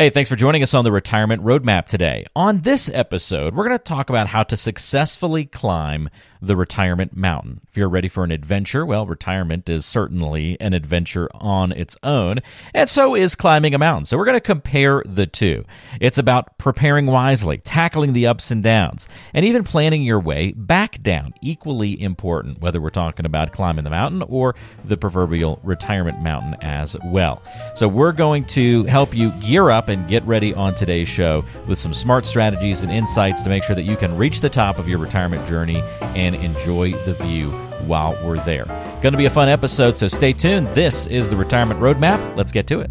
Hey, thanks for joining us on the Retirement Roadmap today. On this episode, we're going to talk about how to successfully climb the retirement mountain. If you're ready for an adventure, well, retirement is certainly an adventure on its own, and so is climbing a mountain. So we're going to compare the two. It's about preparing wisely, tackling the ups and downs, and even planning your way back down. Equally important, whether we're talking about climbing the mountain or the proverbial retirement mountain as well. So we're going to help you gear up and get ready on today's show with some smart strategies and insights to make sure that you can reach the top of your retirement journey and enjoy the view while we're there. Going to be a fun episode, so stay tuned. This is the Retirement Roadmap. Let's get to it.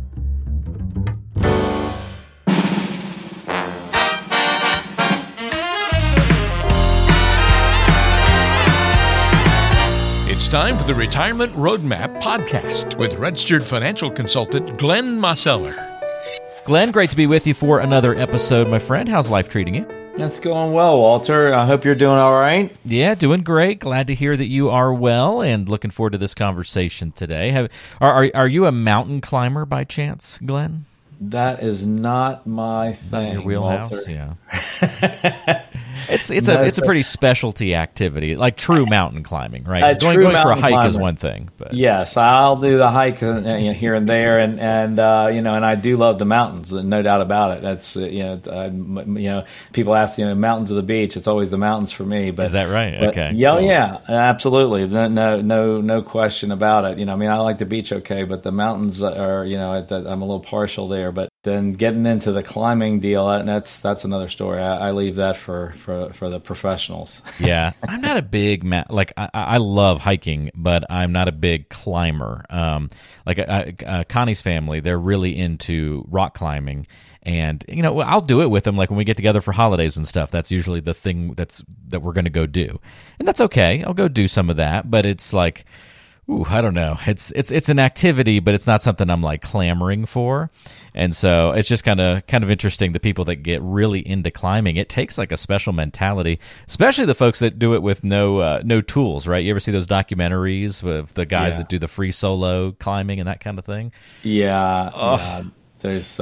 It's time for the Retirement Roadmap podcast with registered financial consultant Glenn Mosseller. Glenn, great to be with you for another episode, my friend. How's life treating you? That's going well, Walter. I hope you're doing all right. Yeah, doing great. Glad to hear that you are well and looking forward to this conversation today. Are you a mountain climber by chance, Glenn? That is not my thing, your wheelhouse, Walter. Yeah. It's a pretty specialty activity, like true mountain climbing, right? Going for a hike is one thing. But. Yes, I'll do the hike here and there, and I do love the mountains, no doubt about it. That's people ask mountains or the beach. It's always the mountains for me. But is that right? Okay. Yeah, cool. Yeah, absolutely. No question about it. I like the beach, okay, but the mountains are. I'm a little partial there. But then getting into the climbing deal, and that's another story. I leave that for the professionals. Yeah, I'm not a big I love hiking, but I'm not a big climber. Connie's family, they're really into rock climbing. And, I'll do it with them, like when we get together for holidays and stuff. That's usually the thing that we're going to go do. And that's okay. I'll go do some of that, but it's like, ooh, I don't know. It's an activity, but it's not something I'm like clamoring for, and so it's just kind of interesting. The people that get really into climbing, it takes like a special mentality, especially the folks that do it with no tools, right? You ever see those documentaries with the guys that do the free solo climbing and that kind of thing? Yeah, there's.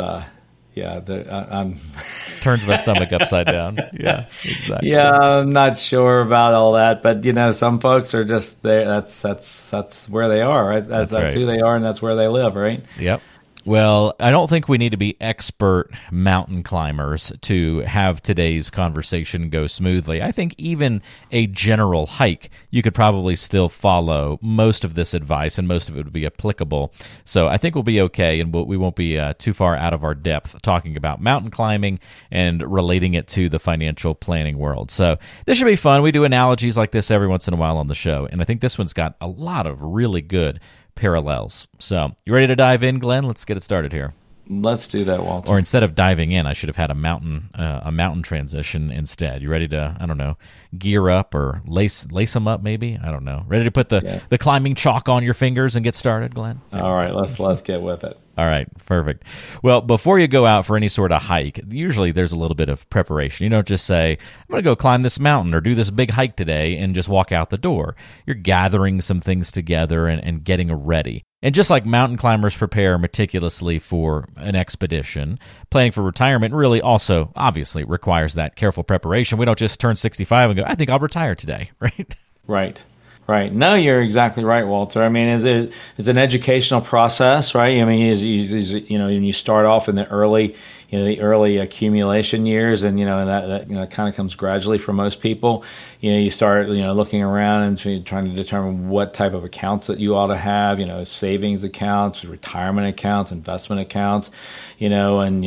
Turns my stomach upside down. Yeah, exactly. Yeah, I'm not sure about all that, but some folks are just there. That's where they are, right? That's who they are, and that's where they live, right? Yep. Well, I don't think we need to be expert mountain climbers to have today's conversation go smoothly. I think even a general hike, you could probably still follow most of this advice, and most of it would be applicable. So I think we'll be okay, and we won't be too far out of our depth talking about mountain climbing and relating it to the financial planning world. So this should be fun. We do analogies like this every once in a while on the show, and I think this one's got a lot of really good parallels. So, you ready to dive in, Glenn? Let's get it started here. Let's do that, Walter. Or instead of diving in, I should have had a mountain transition instead. You ready to, I don't know, gear up or lace them up maybe? I don't know. Ready to put the climbing chalk on your fingers and get started, Glenn? All right, let's get with it. All right, perfect. Well, before you go out for any sort of hike, usually there's a little bit of preparation. You don't just say, I'm going to go climb this mountain or do this big hike today and just walk out the door. You're gathering some things together and getting ready. And just like mountain climbers prepare meticulously for an expedition, planning for retirement really also obviously requires that careful preparation. We don't just turn 65 and go, I think I'll retire today, right? Right. No, you're exactly right, Walter. I mean, it's an educational process, right? I mean, you start off in the early accumulation years, and that kind of comes gradually for most people. You start looking around and trying to determine what type of accounts that you ought to have. Savings accounts, retirement accounts, investment accounts. And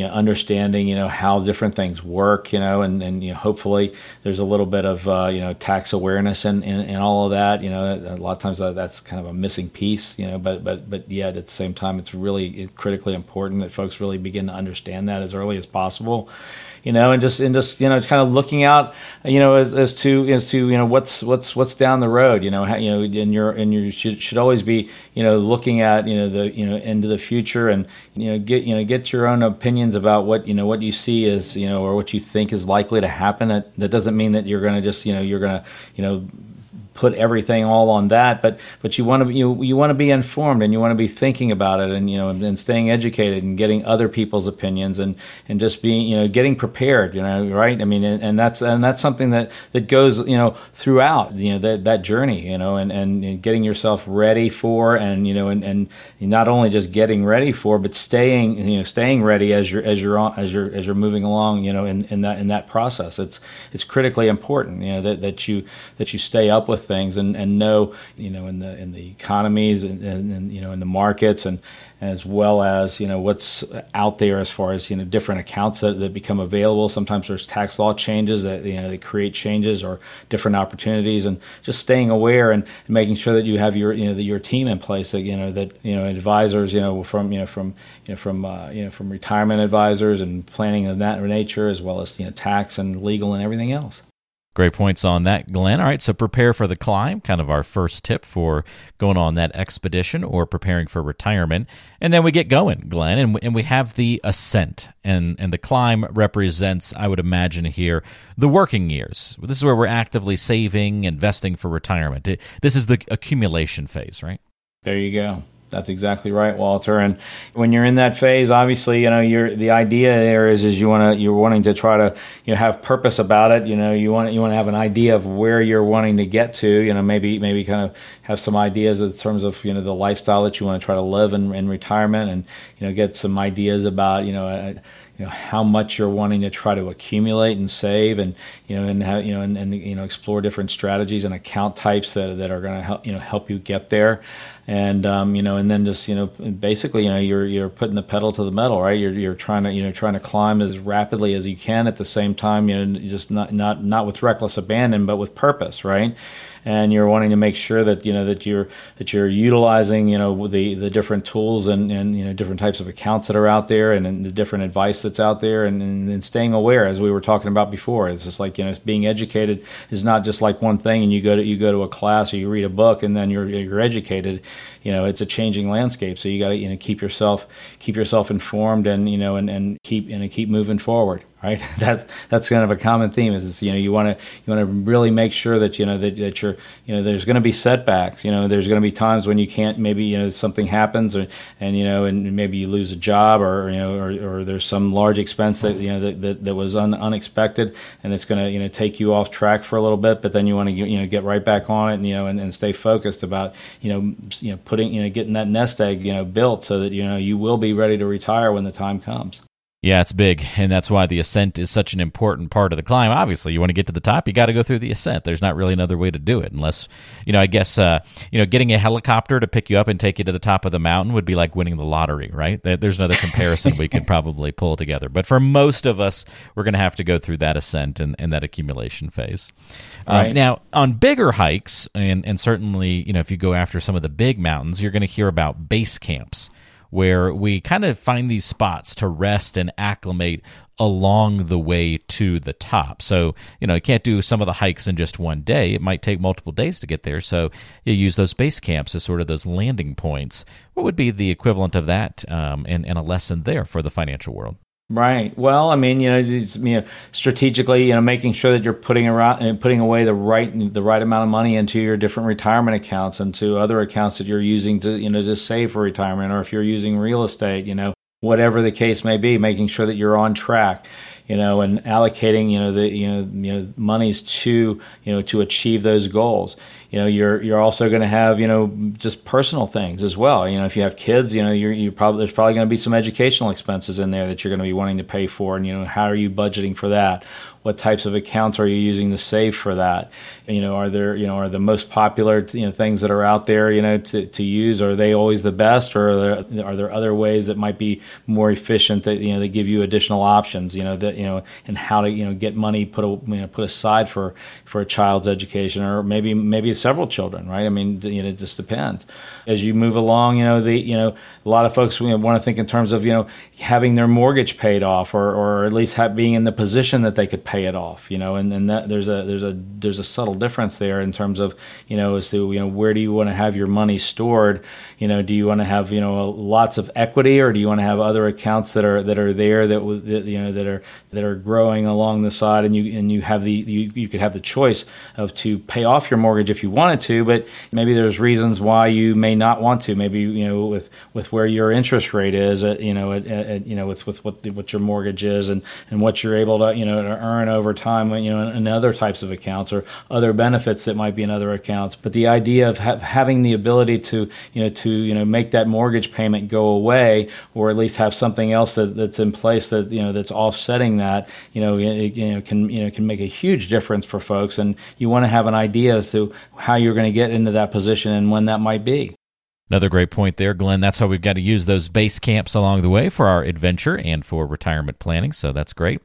understanding how different things work. And hopefully there's a little bit of tax awareness in all of that. A lot of times that's kind of a missing piece. But yet at the same time, it's really critically important that folks really begin to understand that as early as possible, and just kind of looking out, as to what's down the road, and you should always be looking at the into the future, and get your own opinions about what you see as or what you think is likely to happen. That doesn't mean that you're going to put everything all on that, but you want to you want to be informed, and you want to be thinking about it, and and staying educated, and getting other people's opinions, and just being getting prepared, right? I mean, and that's something that goes throughout that journey, and getting yourself ready for, and and not only just getting ready for, but staying ready as you're moving along, in that process. It's critically important, that you stay up with things and know, in the economies and in the markets, and as well as, what's out there as far as, different accounts that become available. Sometimes there's tax law changes that, that create changes or different opportunities, and just staying aware and making sure that you have your team in place, that advisors, from retirement advisors and planning of that nature, as well as, tax and legal and everything else. Great points on that, Glenn. All right, so prepare for the climb, kind of our first tip for going on that expedition or preparing for retirement. And then we get going, Glenn, and we have the ascent. And the climb represents, I would imagine here, the working years. This is where we're actively saving, investing for retirement. This is the accumulation phase, right? There you go. That's exactly right, Walter. And when you're in that phase, obviously, the idea there is you're wanting to try to have purpose about it. You want to have an idea of where you're wanting to get to. Maybe kind of have some ideas in terms of the lifestyle that you want to try to live in retirement, and get some ideas about how much you're wanting to try to accumulate and save, and explore different strategies and account types that are going to help you get there, and and then just basically you're putting the pedal to the metal, right? You're trying to climb as rapidly as you can, at the same time just not with reckless abandon, but with purpose, right? And you're wanting to make sure that you're utilizing the different tools and different types of accounts that are out there, and the different advice that's out there, and staying aware, as we were talking about before. It's just like being educated is not just like one thing, and you go to a class or you read a book and then you're educated. It's a changing landscape, so you got to keep yourself informed, and keep moving forward. Right, that's kind of a common theme. Is you want to really make sure that that you're there's going to be setbacks. There's going to be times when you can't. Maybe something happens, and maybe you lose a job, or or there's some large expense that that was unexpected, and it's going to take you off track for a little bit. But then you want to get right back on it, and and stay focused about putting getting that nest egg built, so that you will be ready to retire when the time comes. Yeah, it's big, and that's why the ascent is such an important part of the climb. Obviously, you want to get to the top, you got to go through the ascent. There's not really another way to do it, unless, I guess, getting a helicopter to pick you up and take you to the top of the mountain would be like winning the lottery, right? There's another comparison we could probably pull together. But for most of us, we're going to have to go through that ascent and that accumulation phase. Right. Now, on bigger hikes, and certainly, if you go after some of the big mountains, you're going to hear about base camps, where we kind of find these spots to rest and acclimate along the way to the top. So, you can't do some of the hikes in just one day. It might take multiple days to get there. So you use those base camps as sort of those landing points. What would be the equivalent of that and a lesson there for the financial world? Right. Well, I mean, strategically, making sure that you're putting away the right amount of money into your different retirement accounts and to other accounts that you're using to, to save for retirement, or if you're using real estate, whatever the case may be, making sure that you're on track. And allocating monies to to achieve those goals. You're also going to have just personal things as well. If you have kids, there's probably going to be some educational expenses in there that you're going to be wanting to pay for, and how are you budgeting for that? What types of accounts are you using to save for that? Are the most popular things that are out there to use, are they always the best, or are there other ways that might be more efficient that they give you additional options and how to get money put aside for a child's education, or maybe several children, right? I mean, it just depends. As you move along, a lot of folks want to think in terms of having their mortgage paid off, or at least being in the position that they could pay it off, and that there's a subtle difference there in terms of, as to, where do you want to have your money stored? Do you want to have, lots of equity, or do you want to have other accounts that are there that, that are that are growing along the side, and you could have the choice of to pay off your mortgage if you wanted to, but maybe there's reasons why you may not want to. Maybe with where your interest rate is, with what your mortgage is and what you're able to earn over time, in other types of accounts or other benefits that might be in other accounts. But the idea of having the ability to make that mortgage payment go away, or at least have something else that's in place that's offsetting that, can make a huge difference for folks. And you want to have an idea as to how you're going to get into that position and when that might be. Another great point there, Glenn. That's how we've got to use those base camps along the way for our adventure and for retirement planning. So that's great.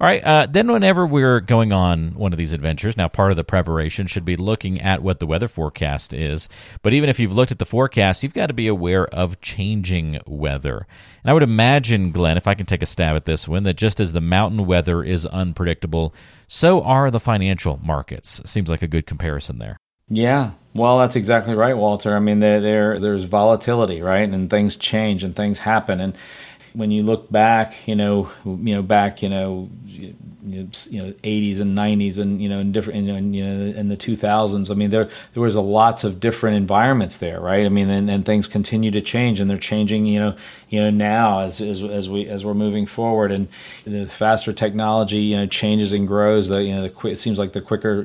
All right. Then whenever we're going on one of these adventures, now part of the preparation should be looking at what the weather forecast is. But even if you've looked at the forecast, you've got to be aware of changing weather. And I would imagine, Glenn, if I can take a stab at this one, that just as the mountain weather is unpredictable, so are the financial markets. Seems like a good comparison there. Yeah. Well, that's exactly right, Walter. I mean, there's volatility, right? And things change and things happen. And when you look back, back 80s and 90s and in the 2000s, I mean, there was lots of different environments there, right? I mean, and things continue to change, and they're changing, now as we're moving forward, and the faster technology changes and grows, it seems like the quicker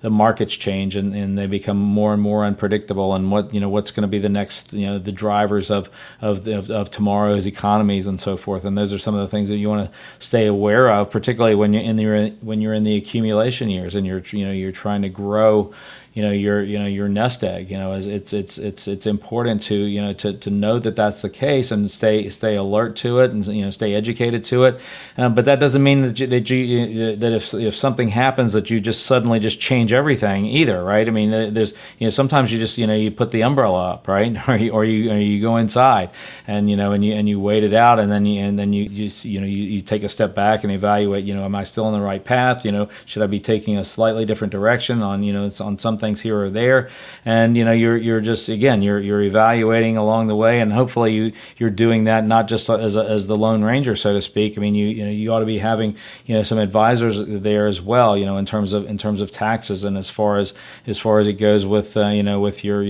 the markets change and they become more and more unpredictable, and what's going to be the next the drivers of tomorrow's economies and so forth. And those are some of the things that you want to stay aware of, particularly when you're in the accumulation years and you're trying to grow your nest egg. It's important to know that that's the case and stay alert to it and stay educated to it. But that doesn't mean that if something happens that you just suddenly just change everything either, right? I mean, there's sometimes you just you put the umbrella up, right, or you go inside and you wait it out, and then you take a step back and evaluate. Am I still on the right path? Should I be taking a slightly different direction on something? Things here or there, and you're just again you're evaluating along the way, and hopefully you're doing that not just as the Lone Ranger, so to speak. I mean, you ought to be having some advisors there as well, in terms of taxes and as far as it goes with with your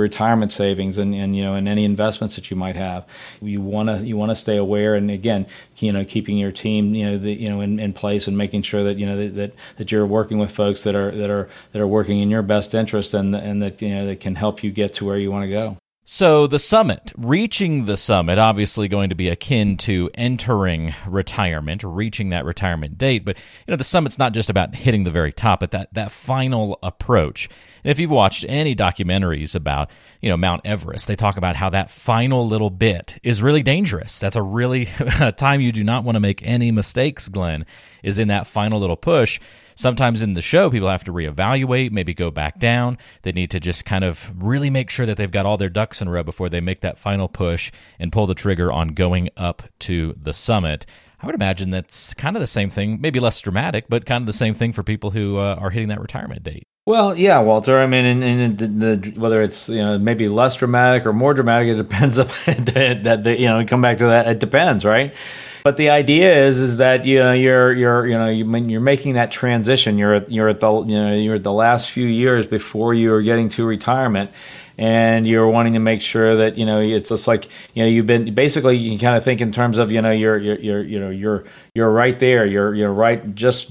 retirement savings and any investments that you might have. You want to stay aware, and again keeping your team in place and making sure that that you're working with folks that are working in your best interest and that that can help you get to where you want to go. So the summit, reaching the summit, obviously going to be akin to entering retirement, reaching that retirement date. But the summit's not just about hitting the very top, but that final approach. And if you've watched any documentaries about Mount Everest, they talk about how that final little bit is really dangerous. That's a time you do not want to make any mistakes, Glenn, is in that final little push. Sometimes in the show, people have to reevaluate, maybe go back down. They need to just kind of really make sure that they've got all their ducks in a row before they make that final push and pull the trigger on going up to the summit. I would imagine that's kind of the same thing, maybe less dramatic, but kind of the same thing for people who are hitting that retirement date. Well, yeah, Walter. I mean, and whether it's maybe less dramatic or more dramatic, it depends. Come back to that. It depends, right? But the idea is that you're making that transition. You're at the last few years before you're getting to retirement. And you're wanting to make sure that it's just like you've been basically. You can kind of think in terms of you're right there. You're right just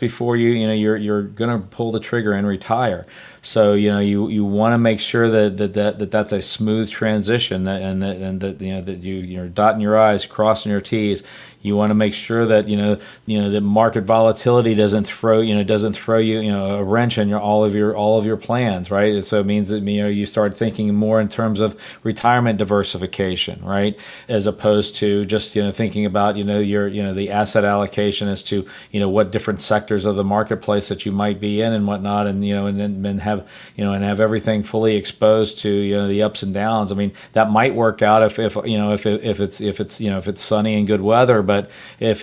before you're gonna pull the trigger and retire. So you want to make sure that's a smooth transition and that you're dotting your I's, crossing your T's. You want to make sure that the market volatility doesn't throw you a wrench in all of your plans, right? So it means that you start thinking more in terms of retirement diversification, right, as opposed to just thinking about your the asset allocation as to what different sectors of the marketplace that you might be in and whatnot, and have everything fully exposed to the ups and downs. I mean, that might work out if it's sunny and good weather. But if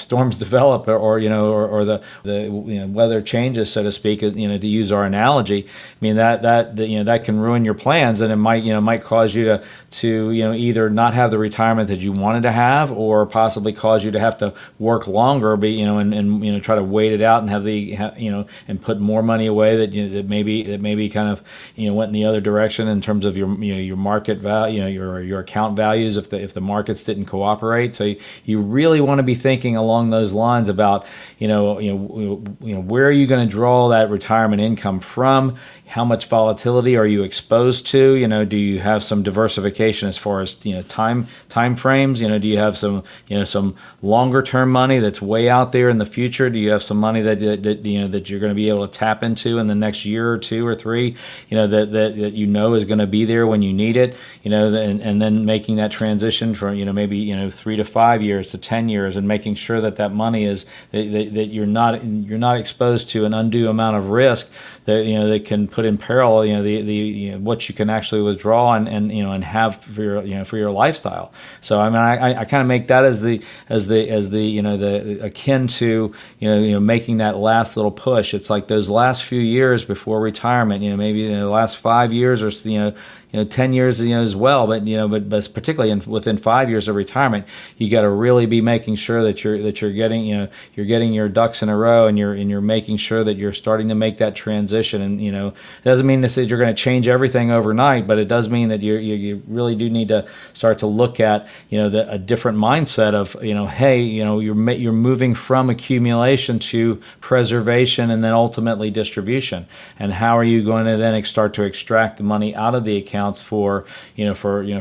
storms develop or the weather changes, so to speak, to use our analogy, I mean that can ruin your plans, and it might cause you to either not have the retirement that you wanted to have, or possibly cause you to have to work longer, and try to wait it out and have and put more money away that maybe went in the other direction in terms of your market value, your account values if the markets didn't cooperate. So you really want to be thinking along those lines about where are you going to draw that retirement income from? How much volatility are you exposed to? Do you have some diversification as far as time frames? Do you have some longer term money that's way out there in the future? Do you have some money that you're going to be able to tap into in the next year or two or three? That is going to be there when you need it. And then making that transition from maybe 3 to 5 years to 10 years, and making sure that money is that you're not exposed to an undue amount of risk that can put in peril what you can actually withdraw and have for your lifestyle. So I mean I kind of make that as the akin to making that last little push. It's like those last few years before retirement, maybe the last 5 years or 10 years, as well, but particularly within 5 years of retirement, you got to really be making sure that you're getting your ducks in a row, and you're making sure that you're starting to make that transition. And it doesn't mean that you're going to change everything overnight, but it does mean that you really do need to start to look at a different mindset of you're moving from accumulation to preservation, and then ultimately distribution. And how are you going to then start to extract the money out of the account for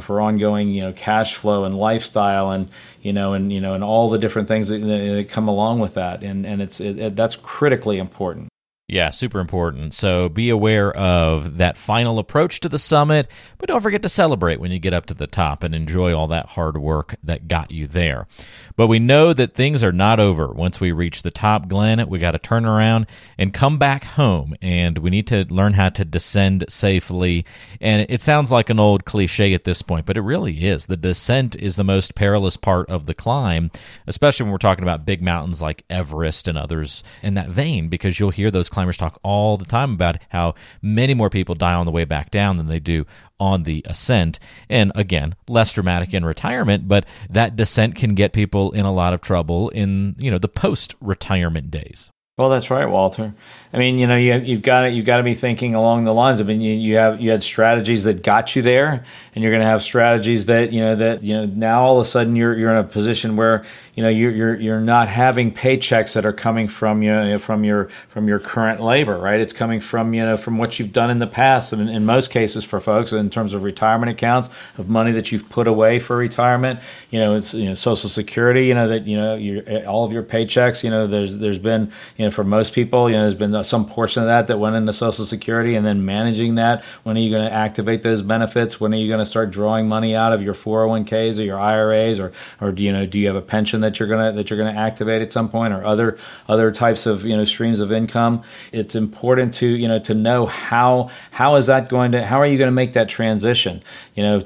ongoing cash flow and lifestyle and all the different things that come along with that, and it's that's critically important. Yeah, super important. So be aware of that final approach to the summit, but don't forget to celebrate when you get up to the top and enjoy all that hard work that got you there. But we know that things are not over. Once we reach the top, Glenn, we got to turn around and come back home, and we need to learn how to descend safely. And it sounds like an old cliche at this point, but it really is. The descent is the most perilous part of the climb, especially when we're talking about big mountains like Everest and others in that vein, because you'll hear those climbers talk all the time about how many more people die on the way back down than they do on the ascent. And again, less dramatic in retirement, but that descent can get people in a lot of trouble in the post-retirement days. Well, that's right, Walter. I mean, you've got to be thinking along the lines. I mean, you had strategies that got you there, and you're going to have strategies that now all of a sudden you're in a position where you're not having paychecks that are coming from your current labor, right? It's coming from from what you've done in the past, and in most cases for folks in terms of retirement accounts, of money that you've put away for retirement. It's Social Security. All of your paychecks. There's been for most people, there's been some portion of that went into Social Security, and then managing that. When are you going to activate those benefits? When are you going to start drawing money out of your 401ks or your IRAs, or do you have a pension that you're going to activate at some point, or other types of streams of income? It's important to know how are you going to make that transition? Now you've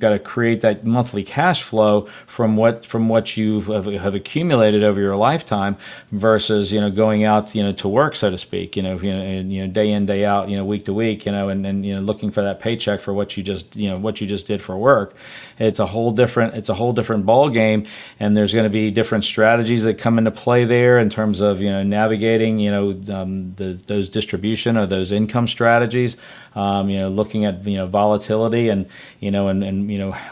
got to create that monthly cash flow from what you have accumulated over your lifetime versus going out to work, so to speak, and day in, day out, week to week, and looking for that paycheck for what you just did for work. It's a whole different ball game, and there's going to be different strategies that come into play there in terms of navigating those distribution or those income strategies, looking at volatility and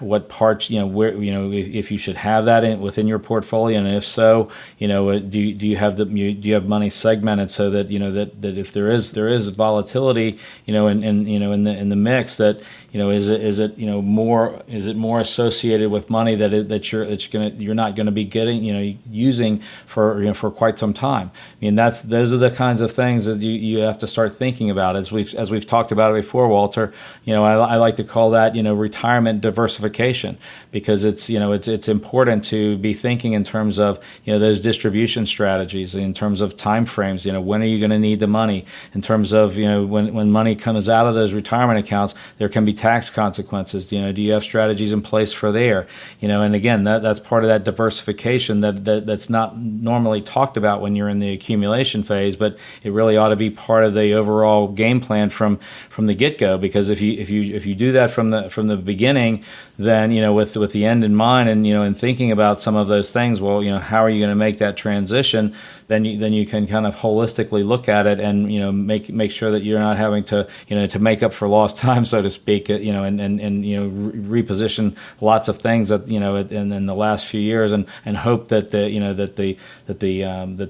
what parts if you should have that within your portfolio, and if so, do you have money segmented so that that if there is volatility in the mix, that is it more associated with money that you're not going to be getting using for quite some time. I mean, those are the kinds of things that you have to start thinking about. As we've talked about it before, Walter, I like to call that retirement diversification, because it's important to be thinking in terms of those distribution strategies in terms of time frames. You know, when are you going to need the money? In terms of, you know, when money comes out of those retirement accounts, there can be tax consequences. You know, do you have strategies in place for there? You know, and again, that's part of that diversification that's not normally talked about when you're in the accumulation phase, but it really ought to be part of the overall game plan from the get-go. Because if you do that from the beginning, then, you know, with the end in mind, and, you know, in thinking about some of those things, well, you know, how are you going to make that transition? Then you can kind of holistically look at it, and, you know, make sure that you're not having to, you know, to make up for lost time, so to speak, you know, and you know, reposition lots of things that, you know, in the last few years, and hope that the, you know, that the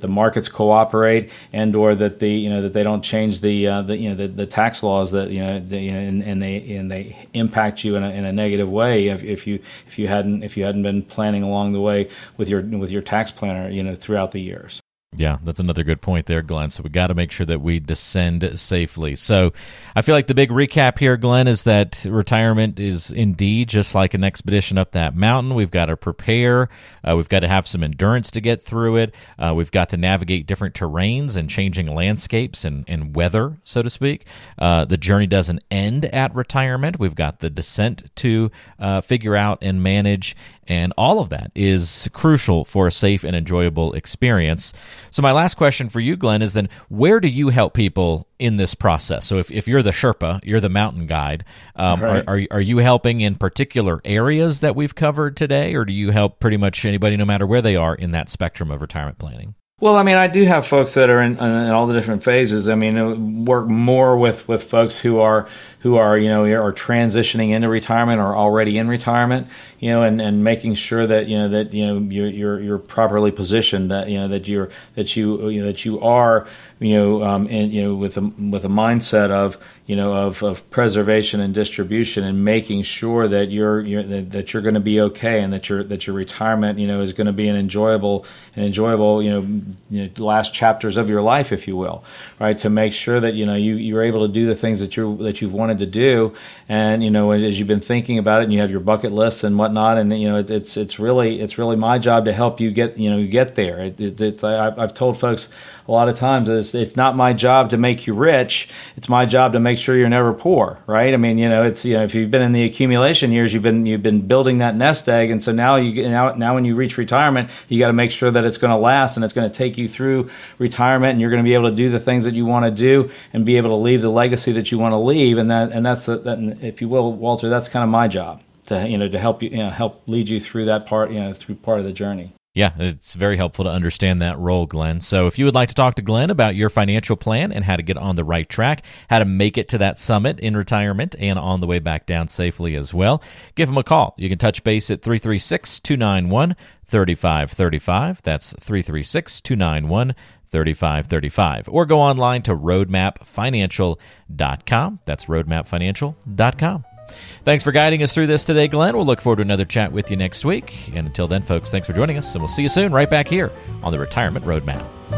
markets cooperate, and or that the, you know, that they don't change the you know, the tax laws that, you know, they impact you in a negative way if you hadn't been planning along the way with your tax planner, you know, throughout the years. Yeah, that's another good point there, Glenn. So we got to make sure that we descend safely. So I feel like the big recap here, Glenn, is that retirement is indeed just like an expedition up that mountain. We've got to prepare. We've got to have some endurance to get through it. We've got to navigate different terrains and changing landscapes and weather, so to speak. The journey doesn't end at retirement. We've got the descent to figure out and manage. And all of that is crucial for a safe and enjoyable experience. So my last question for you, Glenn, is then where do you help people in this process? So if you're the Sherpa, you're the mountain guide, right. Are you helping in particular areas that we've covered today, or do you help pretty much anybody no matter where they are in that spectrum of retirement planning? Well, I mean, I do have folks that are in all the different phases. I mean, work more with folks who are, you know, are transitioning into retirement or already in retirement, you know, and making sure that you're properly positioned, that you are, you know, and, you know, with a mindset of, you know, of preservation and distribution, and making sure that you're going to be okay, and that your retirement, you know, is going to be an enjoyable, you know, last chapters of your life, if you will, right? To make sure that, you know, you're able to do the things that you've wanted to do, and, you know, as you've been thinking about it, and you have your bucket lists and whatnot, and, you know, it's really my job to help you get there. I've told folks a lot of times, it's not my job to make you rich. It's my job to make sure you're never poor, right? I mean, you know, it's, you know, if you've been in the accumulation years, you've been building that nest egg, and so now when you reach retirement, you got to make sure that it's going to last, and it's going to take you through retirement, and you're going to be able to do the things that you want to do, and be able to leave the legacy that you want to leave, and that's if you will, Walter, that's kind of my job to help you, you know, help lead you through that part, you know, through part of the journey. Yeah, it's very helpful to understand that role, Glenn. So if you would like to talk to Glenn about your financial plan and how to get on the right track, how to make it to that summit in retirement and on the way back down safely as well, give him a call. You can touch base at 336-291-3535. That's 336-291-3535. Or go online to roadmapfinancial.com. That's roadmapfinancial.com. Thanks for guiding us through this today, Glenn. We'll look forward to another chat with you next week. And until then, folks, thanks for joining us, and we'll see you soon right back here on the Retirement Roadmap.